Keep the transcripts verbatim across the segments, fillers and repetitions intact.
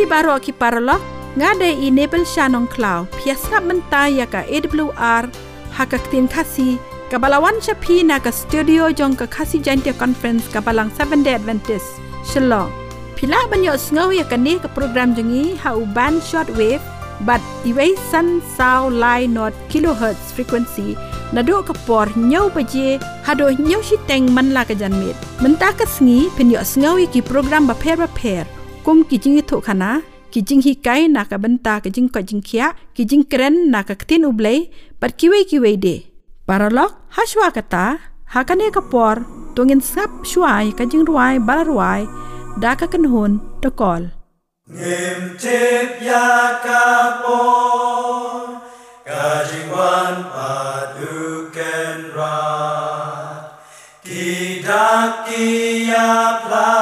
kibaro kiparlo ngade enable shanong cloud piasap mentai yaka A W R hakaktin kasi kabalawan shapi naga studio jong ka kasi jantia conference kabalang seven day Adventist Shalom pila banyo sngau yakani ka program jungi hauban shortwave but evasion sound line not kilohertz frequency nado kapor nyau baje hado nyau shiteng man la ka janmit menta ka sngi pinyo sngau ki program ba pher ba pher kum ki jingi thokana kijing hikai naka benta kijing kajing kia kijing keren naka ketin ublei pat kiwe kiwe de paralog haswa kata hakane kapor tungin sap shuai kajing ruai balarwai daka kenhun tokol ngem chep ya kapor kajing wan paduken ra tidak tiap la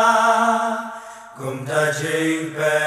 kum ta jing ben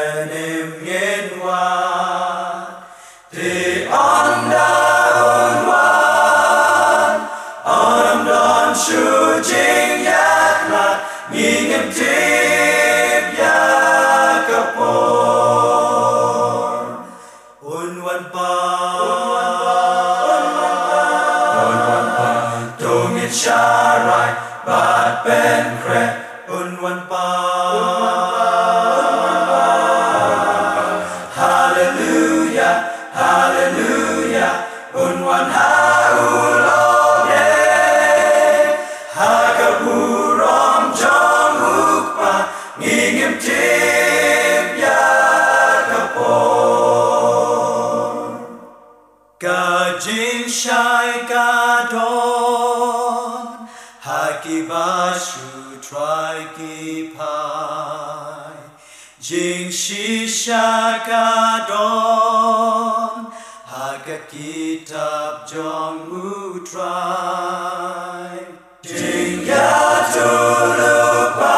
Shakadon Hagakitab Jong Mutrai Jingatulupa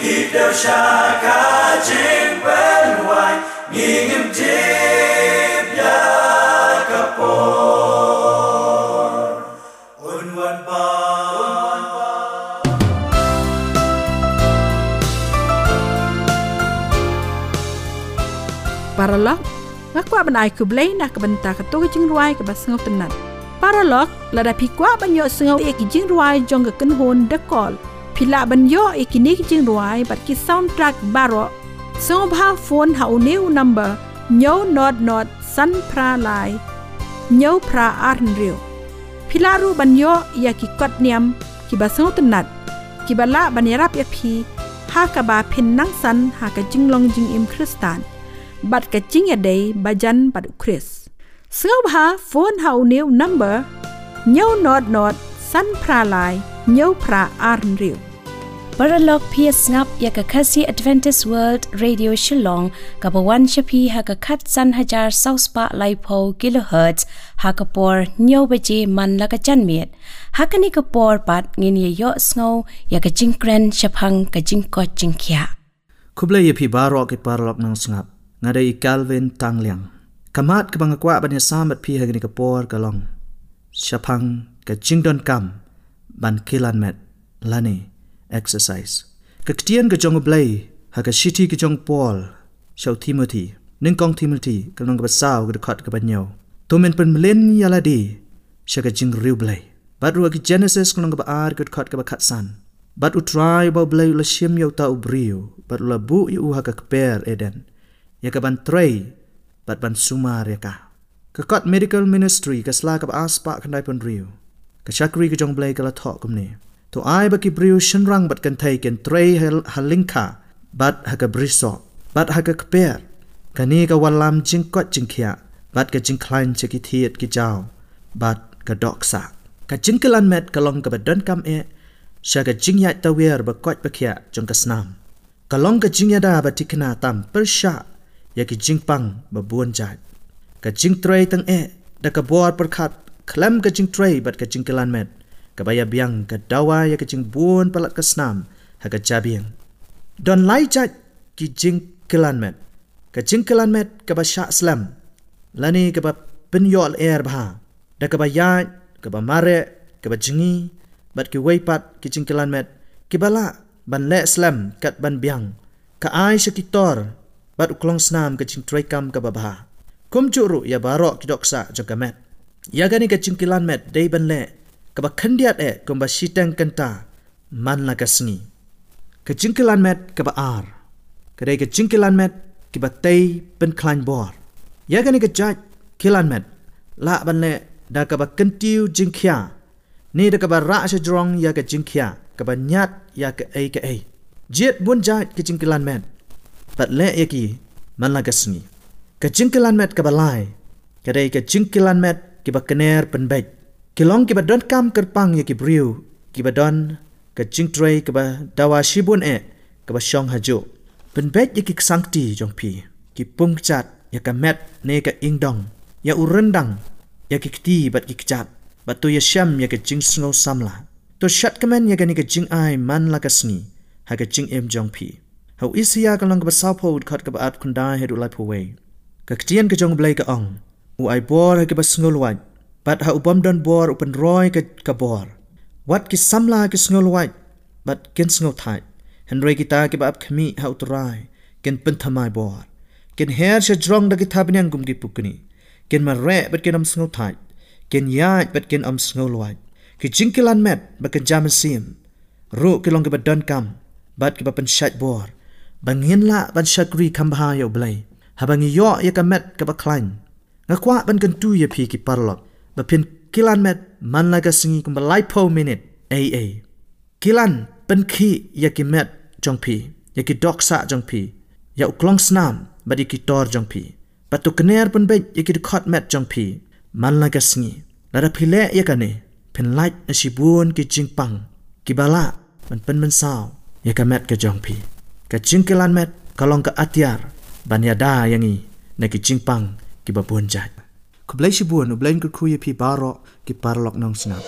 Kidel Shaka Jing Benwai Ngingim Jib Yakapor Unwan Pa Paralog ngakwa banai kublai nak benta kato jing ruai ka basngau tenat paralog lada pikwa banyo sngau e ki jing ruai jong ka kenhon dekol phila banyo e ki nik jing ruai bat ki soundtrack baro so bha phone hau new number nyo not not san pra lai nyo pra arnriu phila ru banyo ya ki kot niam ki basngau tenat ki bala banirap ya phi ha ka ba phin nang san ha ka jinglong jing im kristan But catching a day bajan but Chris. So ha phone how new number nyo not not san pra lai nyo pra arn real. Paralog P S ngap yakakasi Adventist World Radio Shillong kabawan shapi hakakat san hajar sauspa laipo kilohertz hakapor nyo baje man lakajan miet. Hakani kapor pat ngin yo snow yakajingkren shaphang kajingkot jingkia. Kubla yapi barok it paralog nang snap. Ngadai Calvin Tangliang kamat kabangakwa banya samat pi hagni kapor kalong shapang ka jingdon kam ban kilan met lani exercise kaktian ka jong blai haka shiti ka jong Paul shau Timothy ning kong Timothy kalong ka saw ka khat ka banyo tumen pen mlen yaladi shaka jing riu blai badru ka Genesis kalong ka ar ka khat ka khatsan bad u try ba blai la shim yo ta u briu bad la bu yu haka kper eden Yaka ban tray, bat ban sumar yaka. Kakot medical ministry kasla kab aspa kandai pon riu. Kachakri kajong blay kala talk kumne. To ai baki briu shenrang bat kantay ken tray halinka bat haka briso bat haka kper. Kani ka walam jingkot jingkia bat ka jingklan chekitiet kijau bat ka doksa. Ka jingkelan met kalong ka badon kam e. Sya ka jingyat tawer bakot bakia jong kasnam. Kalong ka jingyada batikna tam persha. Yaki jingpang babuan jat. Kajing tray tang e, da kabor perkat, klem kajing tray bat kajing kelan met. Kabaya biang kadawa ya kajing buon palat kesnam, haka jabiang. Don lai jat, kijing kelan met. Kajing kelan met kabasyak selam. Lani kabab penyol air bah. Da kabayat, kabamare, kabajingi, bat kiwaipat kijing kelan met. Kibala, ban le selam kat ban biang. Kaai sekitor bat uklong snam kacing traikam kababah. Kum curu ya barok kidoksa jagamet. Ya gani kacing kilan met day benle. Kabakandiat e kumba sitang kenta man lagasni. Kacing kilan met kabar. Kadai kacing kilan met kibatay ben klan bor. Ya gani kajaj kilan met la benle da kabakentiu jingkia. Ni da kabarak sejrong ya kajingkia. Kabanyat ya ke ai ke ai. Jet bun jait kecingkilan met, bat le yaki malagasni. Kecingkilan met kabalai, kadai kecingkilan met kibakener penbek. Kilong kibadon kam kerpang yaki briu, kibadon kecingtrai kibadawa shibun e, kibashong hajo. Penbek yaki ksangti jongpi, kipung cat yaka met ne ka ingdong, ya urendang yaki kti bat kikjat, batu yasham yaki jing snow samla. To shat kemen yaka ni kecing ai malagasni. Haka jing em jong pi. Hau Isaiah kalang kaba sapo udkat kaba at kundai hedu lai pawai. Kaktian ka jong blai ka ong. U ai bor haka ba snolwaj. Bat hau bom don bor upan roi ka kabor. Wat ki samla haka snolwaj. Bat ken snoltai. Henry kita kaba ap kami hau turai. Ken pentamai bor. Ken her sya jrong da kita benyang gum gipukni. Ken marek bat ken am snoltai. Ken yaj bat ken am snolwaj. Ki jingkilan met bat ken jamasim. Ruk kilong kaba don kam. Bat kiba pensyat bor. Bangin la pensyakri kambha yau belai. Habangi yok ya kamet kaba klain. Ngakwa ban kentu ya pi ki parlok. Bapin kilan met man laga sengi kumbalai po minit. Ei ei. Kilan penki ya ki met jong pi. Ya ki doksa jong pi. Ya uklong senam bat ya ki tor jong pi. Batu kener penbej ya ki dekot met jong pi. Man laga sengi. Lada pilek ya kane. Pen lait nasibun ki jingpang. Kibala man pen mensaw. Ya kamet ke jongpi. Ke jingkilan met kalong ke atiar. Banyada yangi. Na ki jingpang ki babun jat. Ku belai shibuan u belain kukuya pi barok ki parlok nong senap.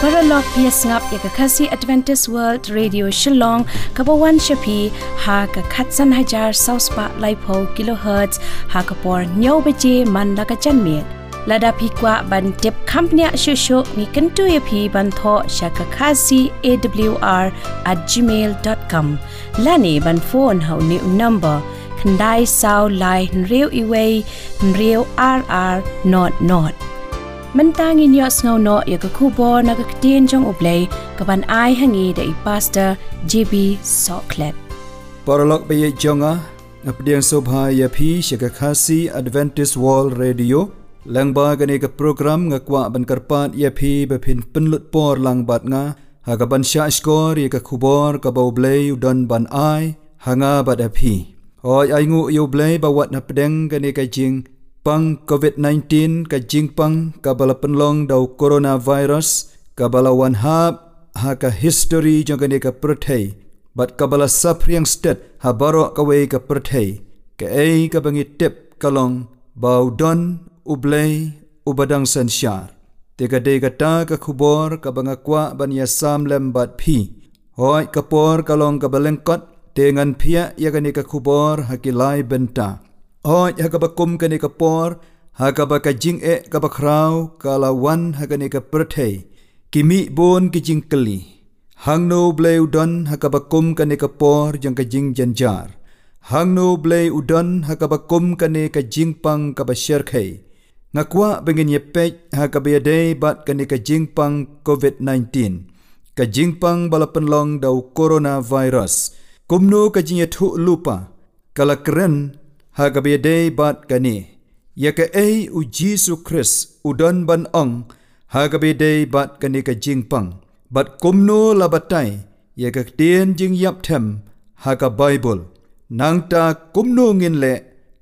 Paralok pia sengap ya kekasih Adventist World Radio Shillong kabawan syapi ha kekatsan hajar sauspa laipo kilohertz ha kapor nyau beje man laka janmit. Lada pikwa ban tip kampnya shusho ni kentu ya pi bantho shakakasi a w r at gmail dot com. Lani ban phone hau ni number kandai sao lai nreo iway nreo rr not not. Mentang in yos ngau no ya kakubo na kakdien jong ublay kaban ai hangi da i pastor J B Soklet. Paralog payay jonga ngapdian sobha ya pi shakakasi Adventist World Radio. Langba gani ka program ngakwa ban karpat yapi bapin penlut por langbat nga haga ban sya skor yaka khubor ka baublei udan ban ai hanga bat api oi ai ngu yo blei bawat na pedeng gani ka jing pang covid nineteen ka jing pang ka bala penlong dau coronavirus ka bala wan hab haka history jong gani ka prthei bat ka bala suffering state habaro ka wei ka prthei ka ei ka bangi tip kalong bau don ublay ubadang sansyar tega dega ta ka khubor ka bangakwa banya sam lembat phi hoi kapor kalong ka balengkot tengan phia yagani ka khubor hakilai benta hoi hakabakum kani kapor hakabaka jing e ka bakhrau kalawan hakani ka prthei kimi bon ki jingkeli hangno blay udon hakabakum kani kapor jang ka jing janjar hangno blay udon hakabakum kani ka jingpang ka basherkhei ngakwa bengin yepek hakabiyade bat kani ka jingpang covid nineteen ka jingpang bala penlong dau coronavirus kumno ka jingyathu lupa kala keren hakabiyade bat kani yaka ei u Jisu Christ udon ban ong hakabiyade bat kani ka jingpang bat kumno labatai yaka tien jingyap them haka Bible nangta kumno nginle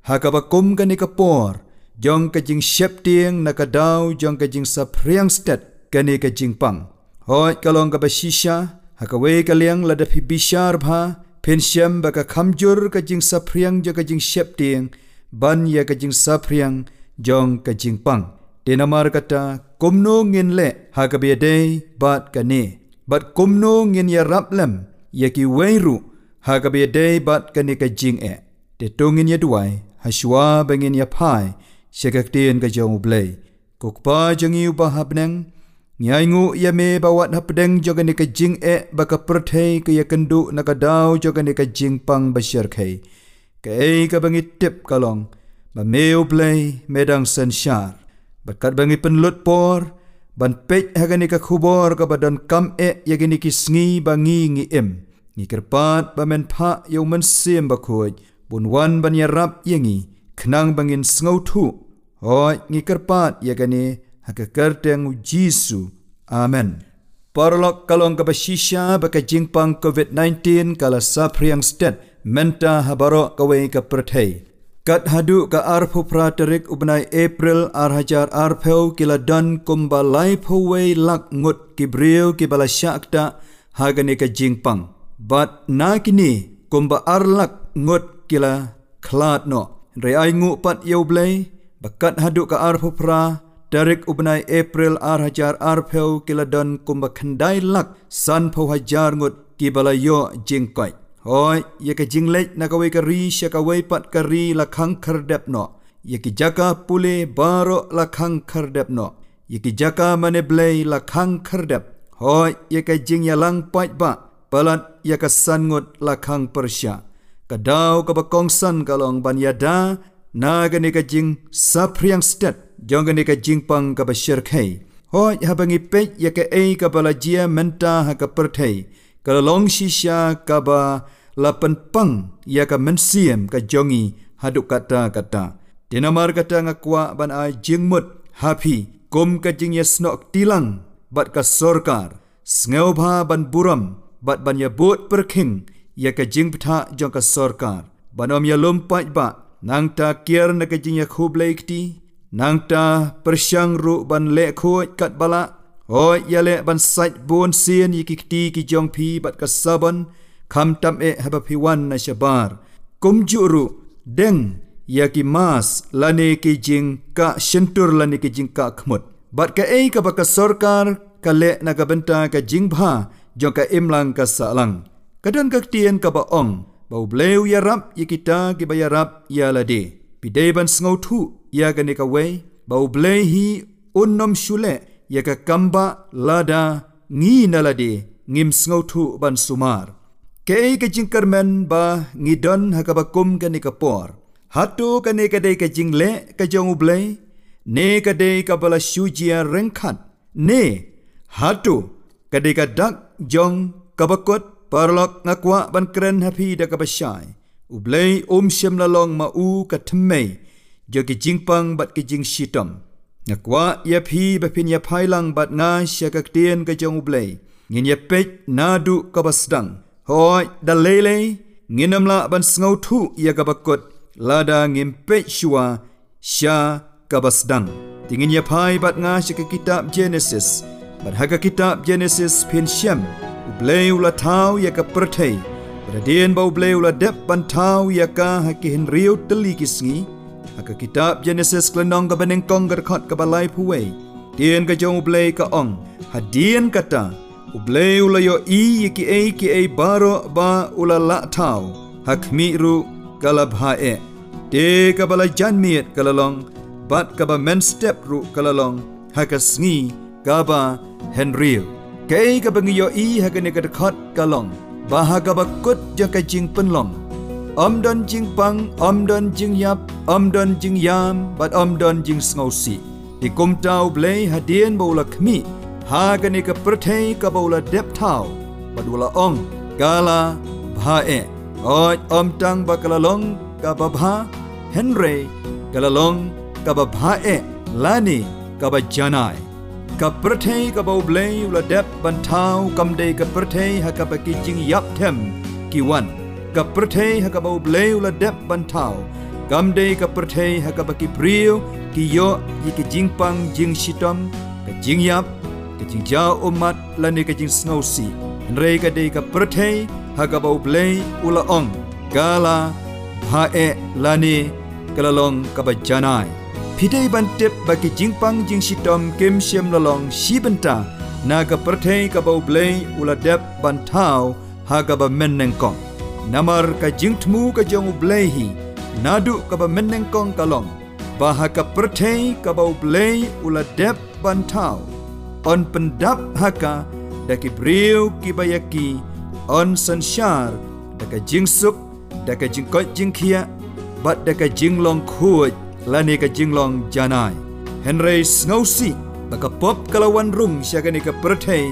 hakabakum kani ka por jong ka jing shep tieng nakadaw jong ka jing sapriang stat kani ka jing pang hoi kalong ka basisha hakawei ka liang ladapi bishar bha pensyam baka khamjur ka jing sapriang jong ka jing shep tieng ban ya ka jing sapriang jong ka jing pang denamar kata kumno ngin le hakabiyade bat kani bat kumno ngin ya raplem ya ki weiru hakabiyade bat kani ka jing e tetongin ya duai hashwa bangin ya pai Syakak din ka jong ublay. Kukpa jangi ubah habneng. Nyaingu yame bawat hapdeng jogan nika jing e baka perthei kaya kendu nakadaw jogan nika jing pang basyar kay. Kay kabangit tip kalong, mameo play medang sensyar. Bakat bangi penlut por, ban pej hagan nika kubor kabadan kam e yagan niki sengi bangi ngi im. Ngikirpat bamen pa yaw mensim bakuj, bunwan ban yarap yangi, kenang bangin sengau tu. Hoi ngikirpat yagan ni, Hakakarteng Jisu. Amen. Parlok kalong kabashisha baka jingpang COVID nineteen kala sapriang sted menta habarok kawai kaperthei. Kat hadu ka arpu pratarik ubnai April arhajar arpeu kila dan kumbalai powei lak ngut kibriu kibala syakta hagani ka jingpang. Bat nakini kumba arlak ngut kila klat no. Reai ngupat yau blei bakat hadu ka arpu pra Tarik ubnai April arhajar arpeu kiladon kumba khandai lak san pau hajar ngut kibala yo jingkoi. Hoi yake jinglej nakawai kari syakawai pat kari lakhang kardepno. Yake jaka pule baro lakhang kardepno. Yake jaka maneblei lakhang kardep. Hoi yake jing yalang pait ba. Palat yake san ngut lakhang persya. Kadau kabakongsan kalong banyada naga nika jing sapriang stet. Jangan nika jingpang kaba syirkai. Hoi habangi pej yaka ei kaba lajia menta haka perthai. Kala long shisha kaba lapenpang yaka mensiem ka jongi haduk kata-kata. Dinamar kata ngakwa ban ai jingmut hapi. Kum ka jing ya snok tilang bat ka sorkar. Sengawbha ban buram bat ban ya bot perking. Yaka jing peta jong ka sorkar. Ban om ya lompat ba. Nang ta kier naka jing ya khublai kti. Nangta persyang ru ban lek khoj kat balak. Hoi ya lek ban saj bon sien yikikti ki jong pi bat kasaban. Kham tam e haba piwan na syabar. Kum juru deng ya ki mas lani ki jing ka syentur lani ki jing ka khmut. Bat ka ei ka baka sorkar ka lek na ka benta ka jing bha jong ka imlang ka salang. Kadang ka ktien ka ba ong. Bau bleu ya rap yikita ki ba ya rap ya lade. Pidei ban sengau tu. Ia ganika wei bau blehi unnom shule yaka kamba lada ngi nalade ngim sngau thu ban sumar ke ke jingkarmen ba ngidon hakabakum ganika por hatu ganika de ke jingle ke jongu blei ne ke de ka bala shujia rengkhat ne hatu kadika dak jong kabakot parlok ngakwa ban kren hapi da kabashai ublei om shemlalong ma u katmei Joki jingpang bat kijing shitam. Nakwa yapi bapin yapailang bat nga syakaktien kejong ublei. Ngin yapet nadu kabasdang. Hoi dalele nginamla ban sengau tu ia kabakot. Lada ngimpet syua sya kabasdang. Tingin yapai bat nga syakakitab Genesis. Bat haka kitab Genesis pin syam. Ublei ula tau ia kapertai. Beradien ba ublei ula dep bantau ia ka hakihin riu telikisngi. Haka kitab Genesis klenong ka benengkong gerkot ka balai puwei. Dien ka jong ublei ka ong. Hadien kata. Ublei ula yo i yiki ei ki ei baro ba ula la tau. Hak miru kalabhae. De ka balai janmiet kalalong. Bat ka ba men step ru kalalong. Haka sngi ka ba henriu. Kei ka bengi yo i haka ni ka dekot kalong. Baha ka bakut jang ka jing penlong. Om don jing pang, om don jing yap, om don jing yam, bat om don jing sngosi. Di kum tau blei hadien baula kmi, ha gani ka perthei ka baula dep tau, bat ula ong, kala bhae. Oj om tang ba kalalong ka babha, henre, kalalong ka babhae, lani ka bajanai. Ka perthei ka bau blei ula dep bantau kamdei ka perthei ha ka baki jing yap them kiwan. Ka perthei haka bau bleu la dep bantau gamdei ka perthei haka baki priu kiyo yiki jingpang jing shitam ka jingyap ka jingjau umat lani ka jing snausi nrei ka dei ka perthei haka bau bleu ula ong gala hae lani kalalong ka bajanai pidei bantep baki jingpang jing shitam kem shem lalong shibenta na ka perthei ka bau bleu ula dep bantau haka ba menengkong Namar ka jingtmu ka jong ublehi nadu ka ba menengkong kalong bahaka perthei ka ba ublei ula dep bantau on pendap haka daki briu kibayaki on sansyar daka jingsuk daka jingkot jingkia bat daka jinglong kuat lani ka jinglong janai Henry Snowsi baka pop kalawan rung syakani ka pertai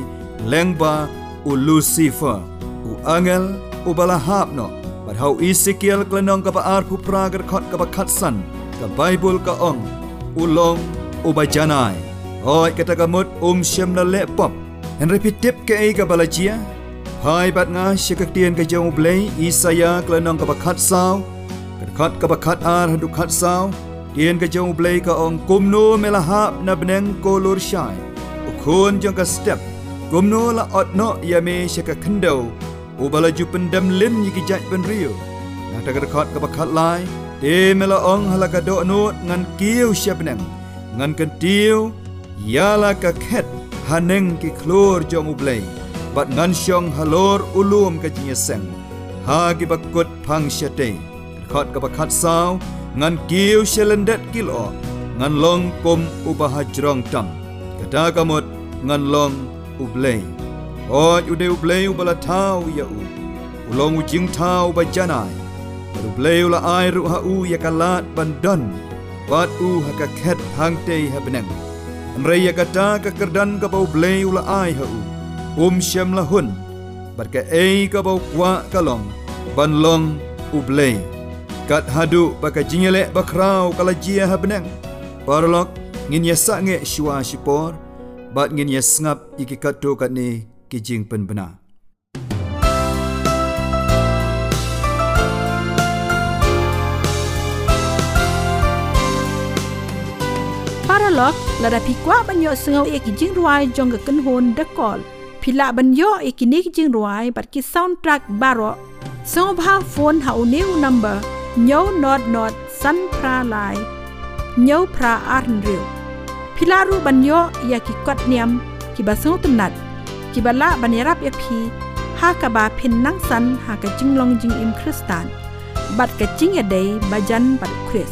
lengba u Lucifer u angel u balahapno bat hau Ezekiel klenong ka baar pupra gerkot ka bakatsan ka Bible ka ong ulong u bajanai hoi kata gamut um syam na lepop Henry pitip ka ei ka balajia hai bat nga syakaktian ka jauh blei Isaiah klenong ka bakat saw Kat kabakat ar hadu kat saw Tien ka jong blei ka ong kumno melahap na beneng kolor syai Ukun jong ka step Kumno la otno yame syaka kendau Ubalaju pendam lim yiki jat penriu Nata kabakat kabakat lai Tien mela ong halaka do'nut ngan kiu syabeneng Ngan kentiu Yala kaket haneng ki klor jong ublei Bat ngan syong halor ulum ka jinyaseng Hagi bakut pang syatei Kot kabakat saw ngan kiu shelendet kilo ngan long kom ubahajrong tam kada kamot ngan long ublei hoj ude ublei ubala tau ya u ulong ujing tau bajanai ublei ula ai ru ha u ya kalat bandan bat u hakaket hangtei habneng amrei ya kata ka kerdan ka bau blei ula ai ha u um syam lahun bat ka ei ka bau kwa kalong ban long ublei Kat hadu baka jingelek bakrau kala jia habnang. Parlok ngin yasak nge syua syipor. Bat ngin yasngap iki katu kat ni kijing penbena. Parlok lada pikwa banyo sengau iki jing ruai jong ke kenhon dekol. Pila banyo iki ni kijing ruai bat ki soundtrack baro. Sengau bahang phone hau new number. Nyo not not san pra lai Nyo pra arn riu Pilaru banyo ya ki kot niam Ki basung tunat Ki bala banyarap ya pi Haka ba pin nang san Haka jing long jing im kristan Bat ka jing ya day bajan bat kris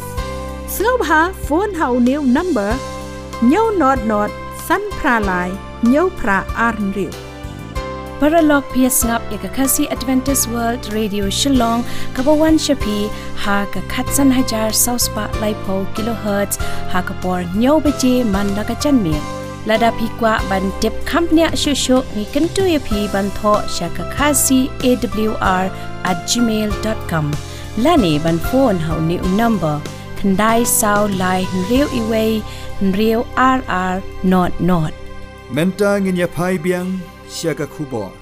Sengau bha phone hau new number Nyo not not san pra lai Nyo pra arn riu Paralog P S ngap ya kakasi Adventist World Radio Shillong kabawan syapi ha kakatsan hajar sauspa laipo kilohertz ha kapor nyaw beje mandaka janmir lada pikwa ban tip kampnya shushu ni kentu ya pi bantho syakakasi a w r at gmail dot com lani ban phone hau ni number kendai saw lai nriu iwei nriu rr not not mentang in ya pai biang Syaka kubor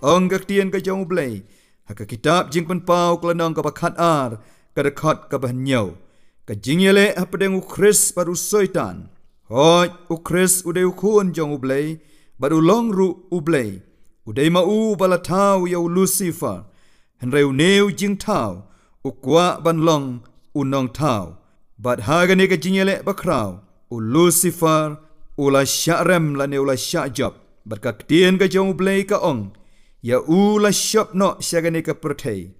Ong kaktian ka jong ublei Haka kitab jing penpau Kelenong ka bakat ar Kadakot ka bahnyaw Ka jing yelek hapadeng ukris Baru soitan Hoj ukris ude ukun jong ublei Baru longru ublei Ude ma'u balatau yaw Lucifer Henreu neu jing tau Ukwa ban long unong tau Bat hagane ka jing yelek bakrau U Lucifer Ula syakrem lane ula syakjab Berkaktian ka jong ublei ka ong Ya u la syop nok syakane ka pertai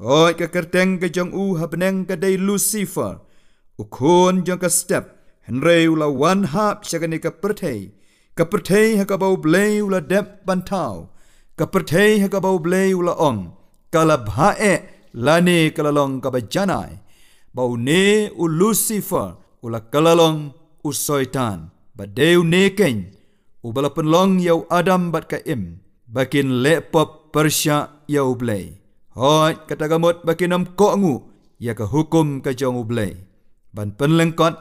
Hoi ka kerteng ka jong u habneng ka day Lucifer Ukun jong ka step Henrei ula wan hap syakane ka pertai Ka pertai haka bau blei ula dep bantau Ka pertai haka bau blei ula ong Kala bhae lani kalalong ka bajanai Bau ne u Lucifer Ula kalalong u soitan Badeu ne keng Ubala penlong yau Adam bat kaim Bakin lepop persya yau blei Hoi kata gamut bakin am kongu Ya ka hukum ka jong ublei Ban penlengkot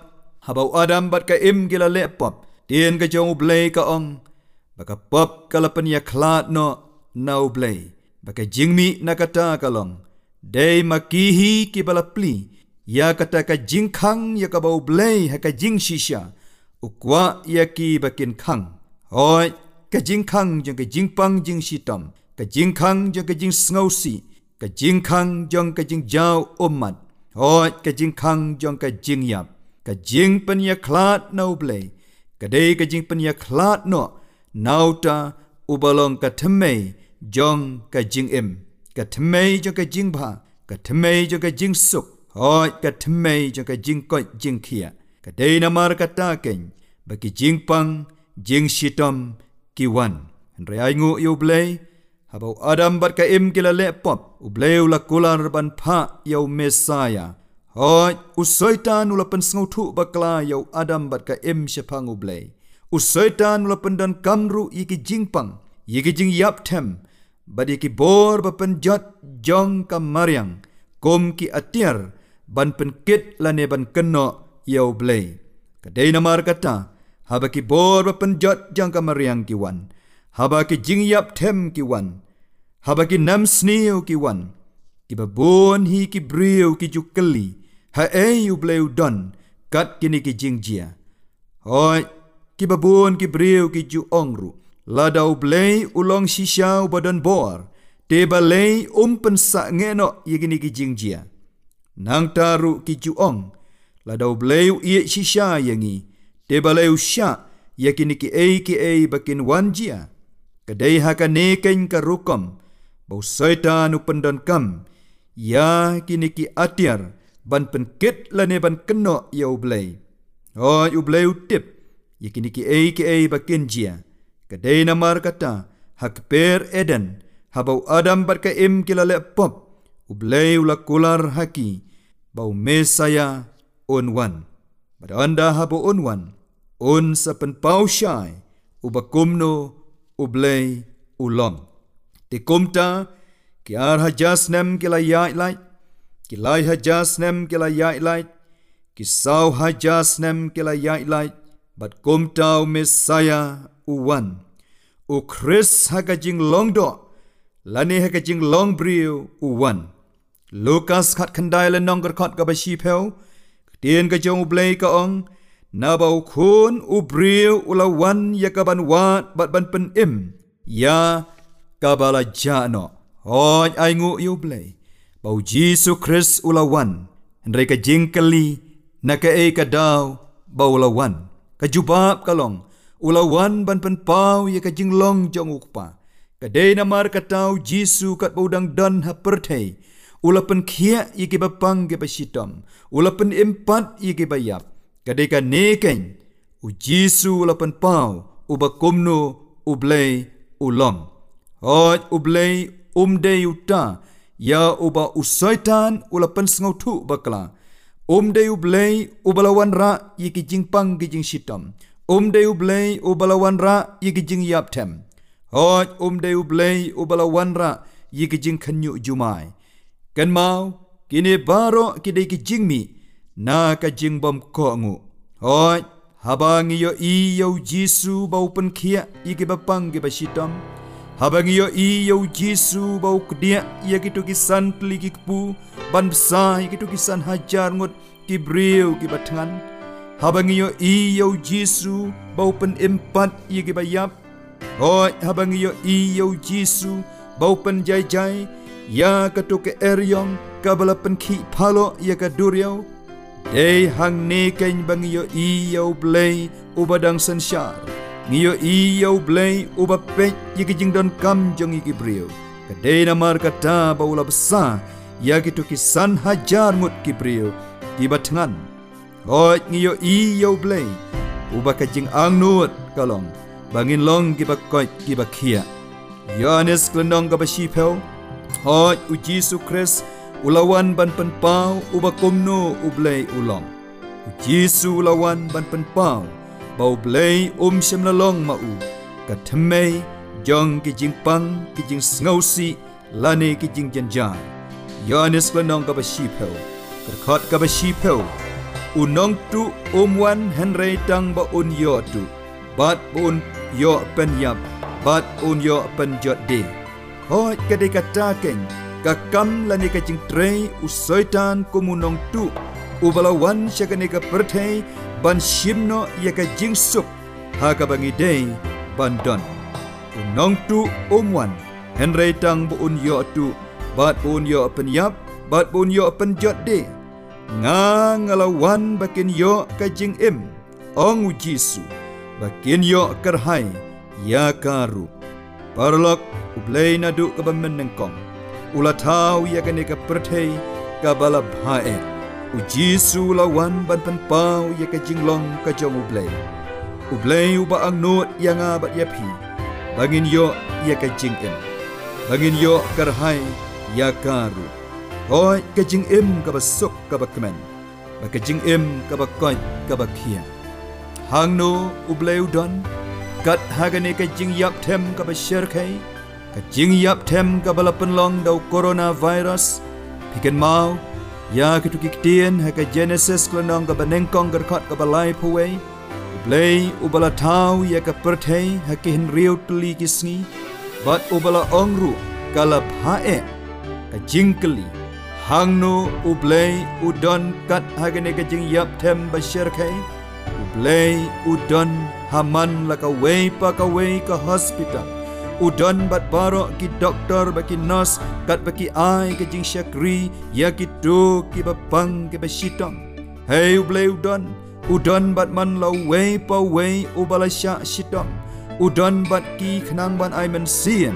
Habau Adam bat kaim gila lepop Tien ka jong ublei ka ong Baka pop kalapan ya klat no Na ublei Baka jingmi na kata kalong Dei makihi kibala pli Ya kata ka jingkang ya ka bau blei Haka jing shisha Ukwa ya ki bakin kang Hoi ka jingkang jong ka jingpang jing sitam ka jingkang jong ka jing snausi ka jingkang jong ka jing jau umat hoi ka jingkang jong ka jing yap ka jing penya klat nau blei ka dei ka jing penya klat no nauta ubalong ka thmei jong ka jing im ka thmei jong ka jing bha ka thmei jong ka jing suk hoi ka thmei jong ka jing kot jing khia ka dei namar ka ta ken ba ki jingpang jing shitom kiwan. Reai ngu iublei, habau Adam bat kaim kila lepop, ublei ula kular ban pa yau Messiah. Hoj usoitan ula pensngautu bakla yau Adam bat kaim syapang ublei. Usoitan ula pendan kamru iki jingpang, iki jing yaptem, bad iki bor bapenjat jong kamariang, kom ki atir, ban penkit lane ban keno yau blei. Kadai namar kata, habaki bor bapenjat jong kamariang kiwan. Habaki jingyap tem kiwan. Habaki nam sneo kiwan. Kiba bon hi ki breo ki jukeli. Hae yu bleu don. Kat kini ki jingjia. Hoi. Kiba bon ki breo ki ju ongru. Ladau blei ulong shishaw badan bor. Teba lei umpen sak ngeno ye kini ki jingjia. Nang taru ki ju ong. Ladau blei iye shisha yengi. Teba leu syak. Ye kini ki ei ki ei bakin wanjia. Kadai haka neken karukam, bau syaitan upendan kam, ya kini ki atir, ban penkit lane ban kenok ya ublei. Oh, ublei utip, ya kini ki ei ki ei bakin jia. Kadai namar kata, hak per eden, habau Adam bat kaim kilalek pop, ublei ulakular haki, bau Messiah onwan. Pada anda habau onwan, on sapen pau syai, ubakumno, ublei ulom. Tikumta kiar hajas nem kila yait light. Kilai hajas nem kila yait light. Kisau hajas nem kila yait light. But kumtau Messiah uwan. U Chris hakajing long do. Lani hakajing long brio uwan. Lukas khat kandai le nongker khat kabashi peo. Ketien kajong ublei kaong. Nabau kun ubriu ulawan ya kaban wat bat ban pen im ya kabala jano hoj aingu yublei bau Jisu Chris ulawan henrei ka jingkeli naka e kadau bau ulawan kajubab kalong ulawan ban pen pau ya ka jinglong jong ukpa kadai namar katau Jisu kat bau dang dan hapertei ulapan khia ye ke bapang ke basitom ulapan impat ye ke bayap kadika neken u Jisu lapan pau ubakumno ublei ulom hoj ublei umdei uta ya uba usaitan ulapan sengautu bakla umdei ublei ubalawan ra yiki jingpang gijing sitam umdei ublei ubalawan ra yiki jing yaptem hoj umdei ublei ubalawan ra yiki jing khanyu jumai kan mau kini baro kidei ki jingmi na ka jing bom ko ngu hoi habang yo i yo Jisu bau pen khia i ke bapang ke basitam habang yo i yo Jisu bau kdia ya ki tukisan teliki kepu ban besar ki tukisan hajar ngut ki breu ki batangan habang yo i yo Jisu bau pen empat i ke bayap hoi habang yo i yo Jisu bau pen jai jai ya ka tuke eryong ka bala pen ki phalo ya ka duriau Dei hang neken bang yo iyo blei ubadang sansyar ngiyo iyo blei ubapet yikijing don kam jong yikibriu kadei namar kata baula besa yakitu kisan hajar mut kibriu kibatangan hoj ngiyo iyo blei ubakajing angnut kalong bangin long kibakot kibakhia Yohanes klendong kabashipel hoj u Jisu Kris ulawan ban penpau ubakumno ublei ulong u Jisu ulawan ban penpau bau blei um semlalong mau kathmei jong ki jingpang ki jing sngosi lane ki jing janjar Yohanes lanong ka basipel kerkhat ka basipel unong tu umwan henrei tang ba un yo tu bat un yo penyap bat un yo penjot de hoj kadikata keng kakam lani kacing trei usaitan komunong tu ubalawan syakane ka perthai ban shimno ya ka jingsuk haka bangi dei ban don unong tu umwan henrei tang buun yo tu bat buun yo penyap bat buun yo penjot de nga ngalawan bakin yo ka jing im ong Jisu bakin yo kerhai ya karu parlok ublei nadu ka ban menengkong ulatau ia kene ka perthei ka balap hae u Jisu lawan ban penpau ia ka jinglong ka jong ublei Ublay uba ang no yang a bat yapi. Bangin yo ya kajing em. Bangin yo karhay ya karu. Hoy kajing em kabasok kabakman. Bakajing em kabakoy kabakia. Hang no ublay udon. Kat hagane kajing yap tem kabasherkay. Kajing yap tem kabalapanlong daw coronavirus. Pikan mau. Ya ketukiktian haka Genesis klanong kabanengkong garkot kabalay puway. Ublay ubala tau ya kapertay hakihin riw tuli kisngi. Bat ubala ongru kalap hae kajingkeli. Hangno ublay udon kat hagane kajing yap tem basyarkay. Ublay udon haman lakaway pakaway ka hospital. Udon bat barok ki doktor baki nos kat baki ai ke jing syakri ya ki do ki bapang ke besitong hey ublay udon udon bat man law way pa way ubala syak sitong udon bat ki khnang ban ai men sien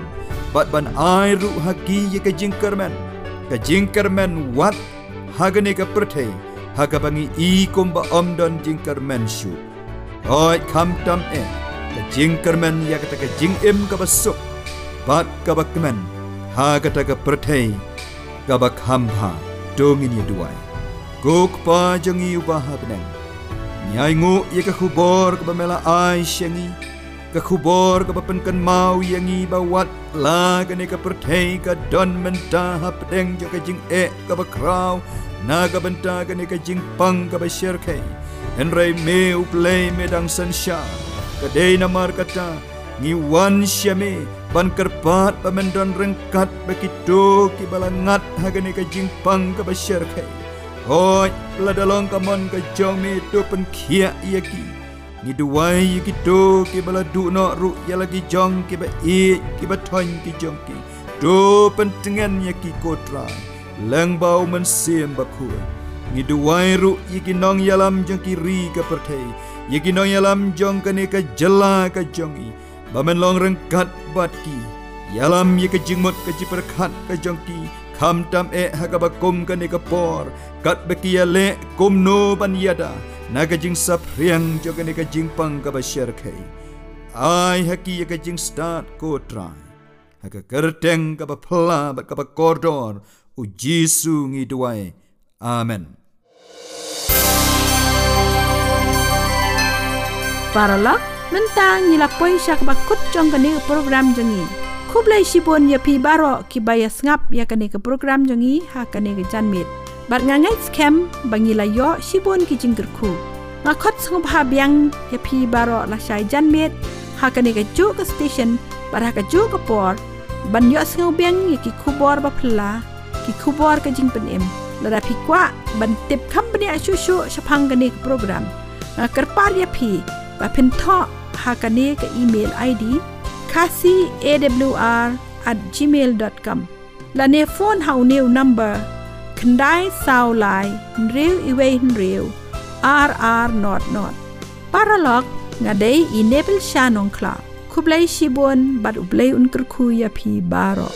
bat ban ai ru haki ye ke jing kermen ke jing kermen wat hagane ke perthai hagabangi i komba omdon jing kermen syu oi kham tam e Jingkerman ya kata ke jing im kabasuk bat kabakman ha kata ke perthai kabak hamba dongin ye duai gok pa jangi ubah benang nyai ngo ye ka khubor ke bamela ai syangi ka khubor ke penken mau yangi bawat la kene ke perthai ka don menta ha pedeng jo ke jing e kabakrau na ka benta kene ke jing pang ka bashir kai henrai me uplay medang sansha Kadai namar kata ngiwan syame ban kerpat pamendon rengkat begitu kibalangat hagane ka jingpang ka basyar kai hoi ladalong kamon ka jongme tu pen khia yaki ni duai gitu kibala du no ru ya lagi jong kiba e kiba thon ki jong ki tu pen tengen yaki kotra lang bau men siem bakhu ni duai ru yaki nong yalam jong ki ri ka perthai Yagi no yalam jong kane ka jela ka jongi bamen long rengkat batki yalam ye ka jingmot ka jiperkhat ka jongki kham tam e hakabakum kane ka por kat bekia le kum no ban yada naga jing sap riang jogane ka jingpang ka basyar kai ai haki ye ka jing start ko try haka kerteng ka bapla bat ka bakordor u Jisu ngi duai amen Para lak mentang nilak poin syak bakut jong kene program jongi. Kublai sibon ya pi baro ki bayas ngap ya kene program jongi ha kene janmit. Bat ngangai scam bangila yo sibon ki jinggerku. Makot song bhabyang ya pi baro la sai janmit ha kene ju ka station para ka ju ka por ban yo song byang ki khubor ba phla ki khubor ka jingpen em. La ra pikwa ban tip kham bani a shushu shapang kene program. Kerpar ya pi Bapentho hakane ka email I D khasiawr at gmail dot com lane phone hauneu number khandai saulai nreu iwe nreu rr not not paralog ngadei enable shanong kla khublai sibon bat ublei unkrkhu ya phi baro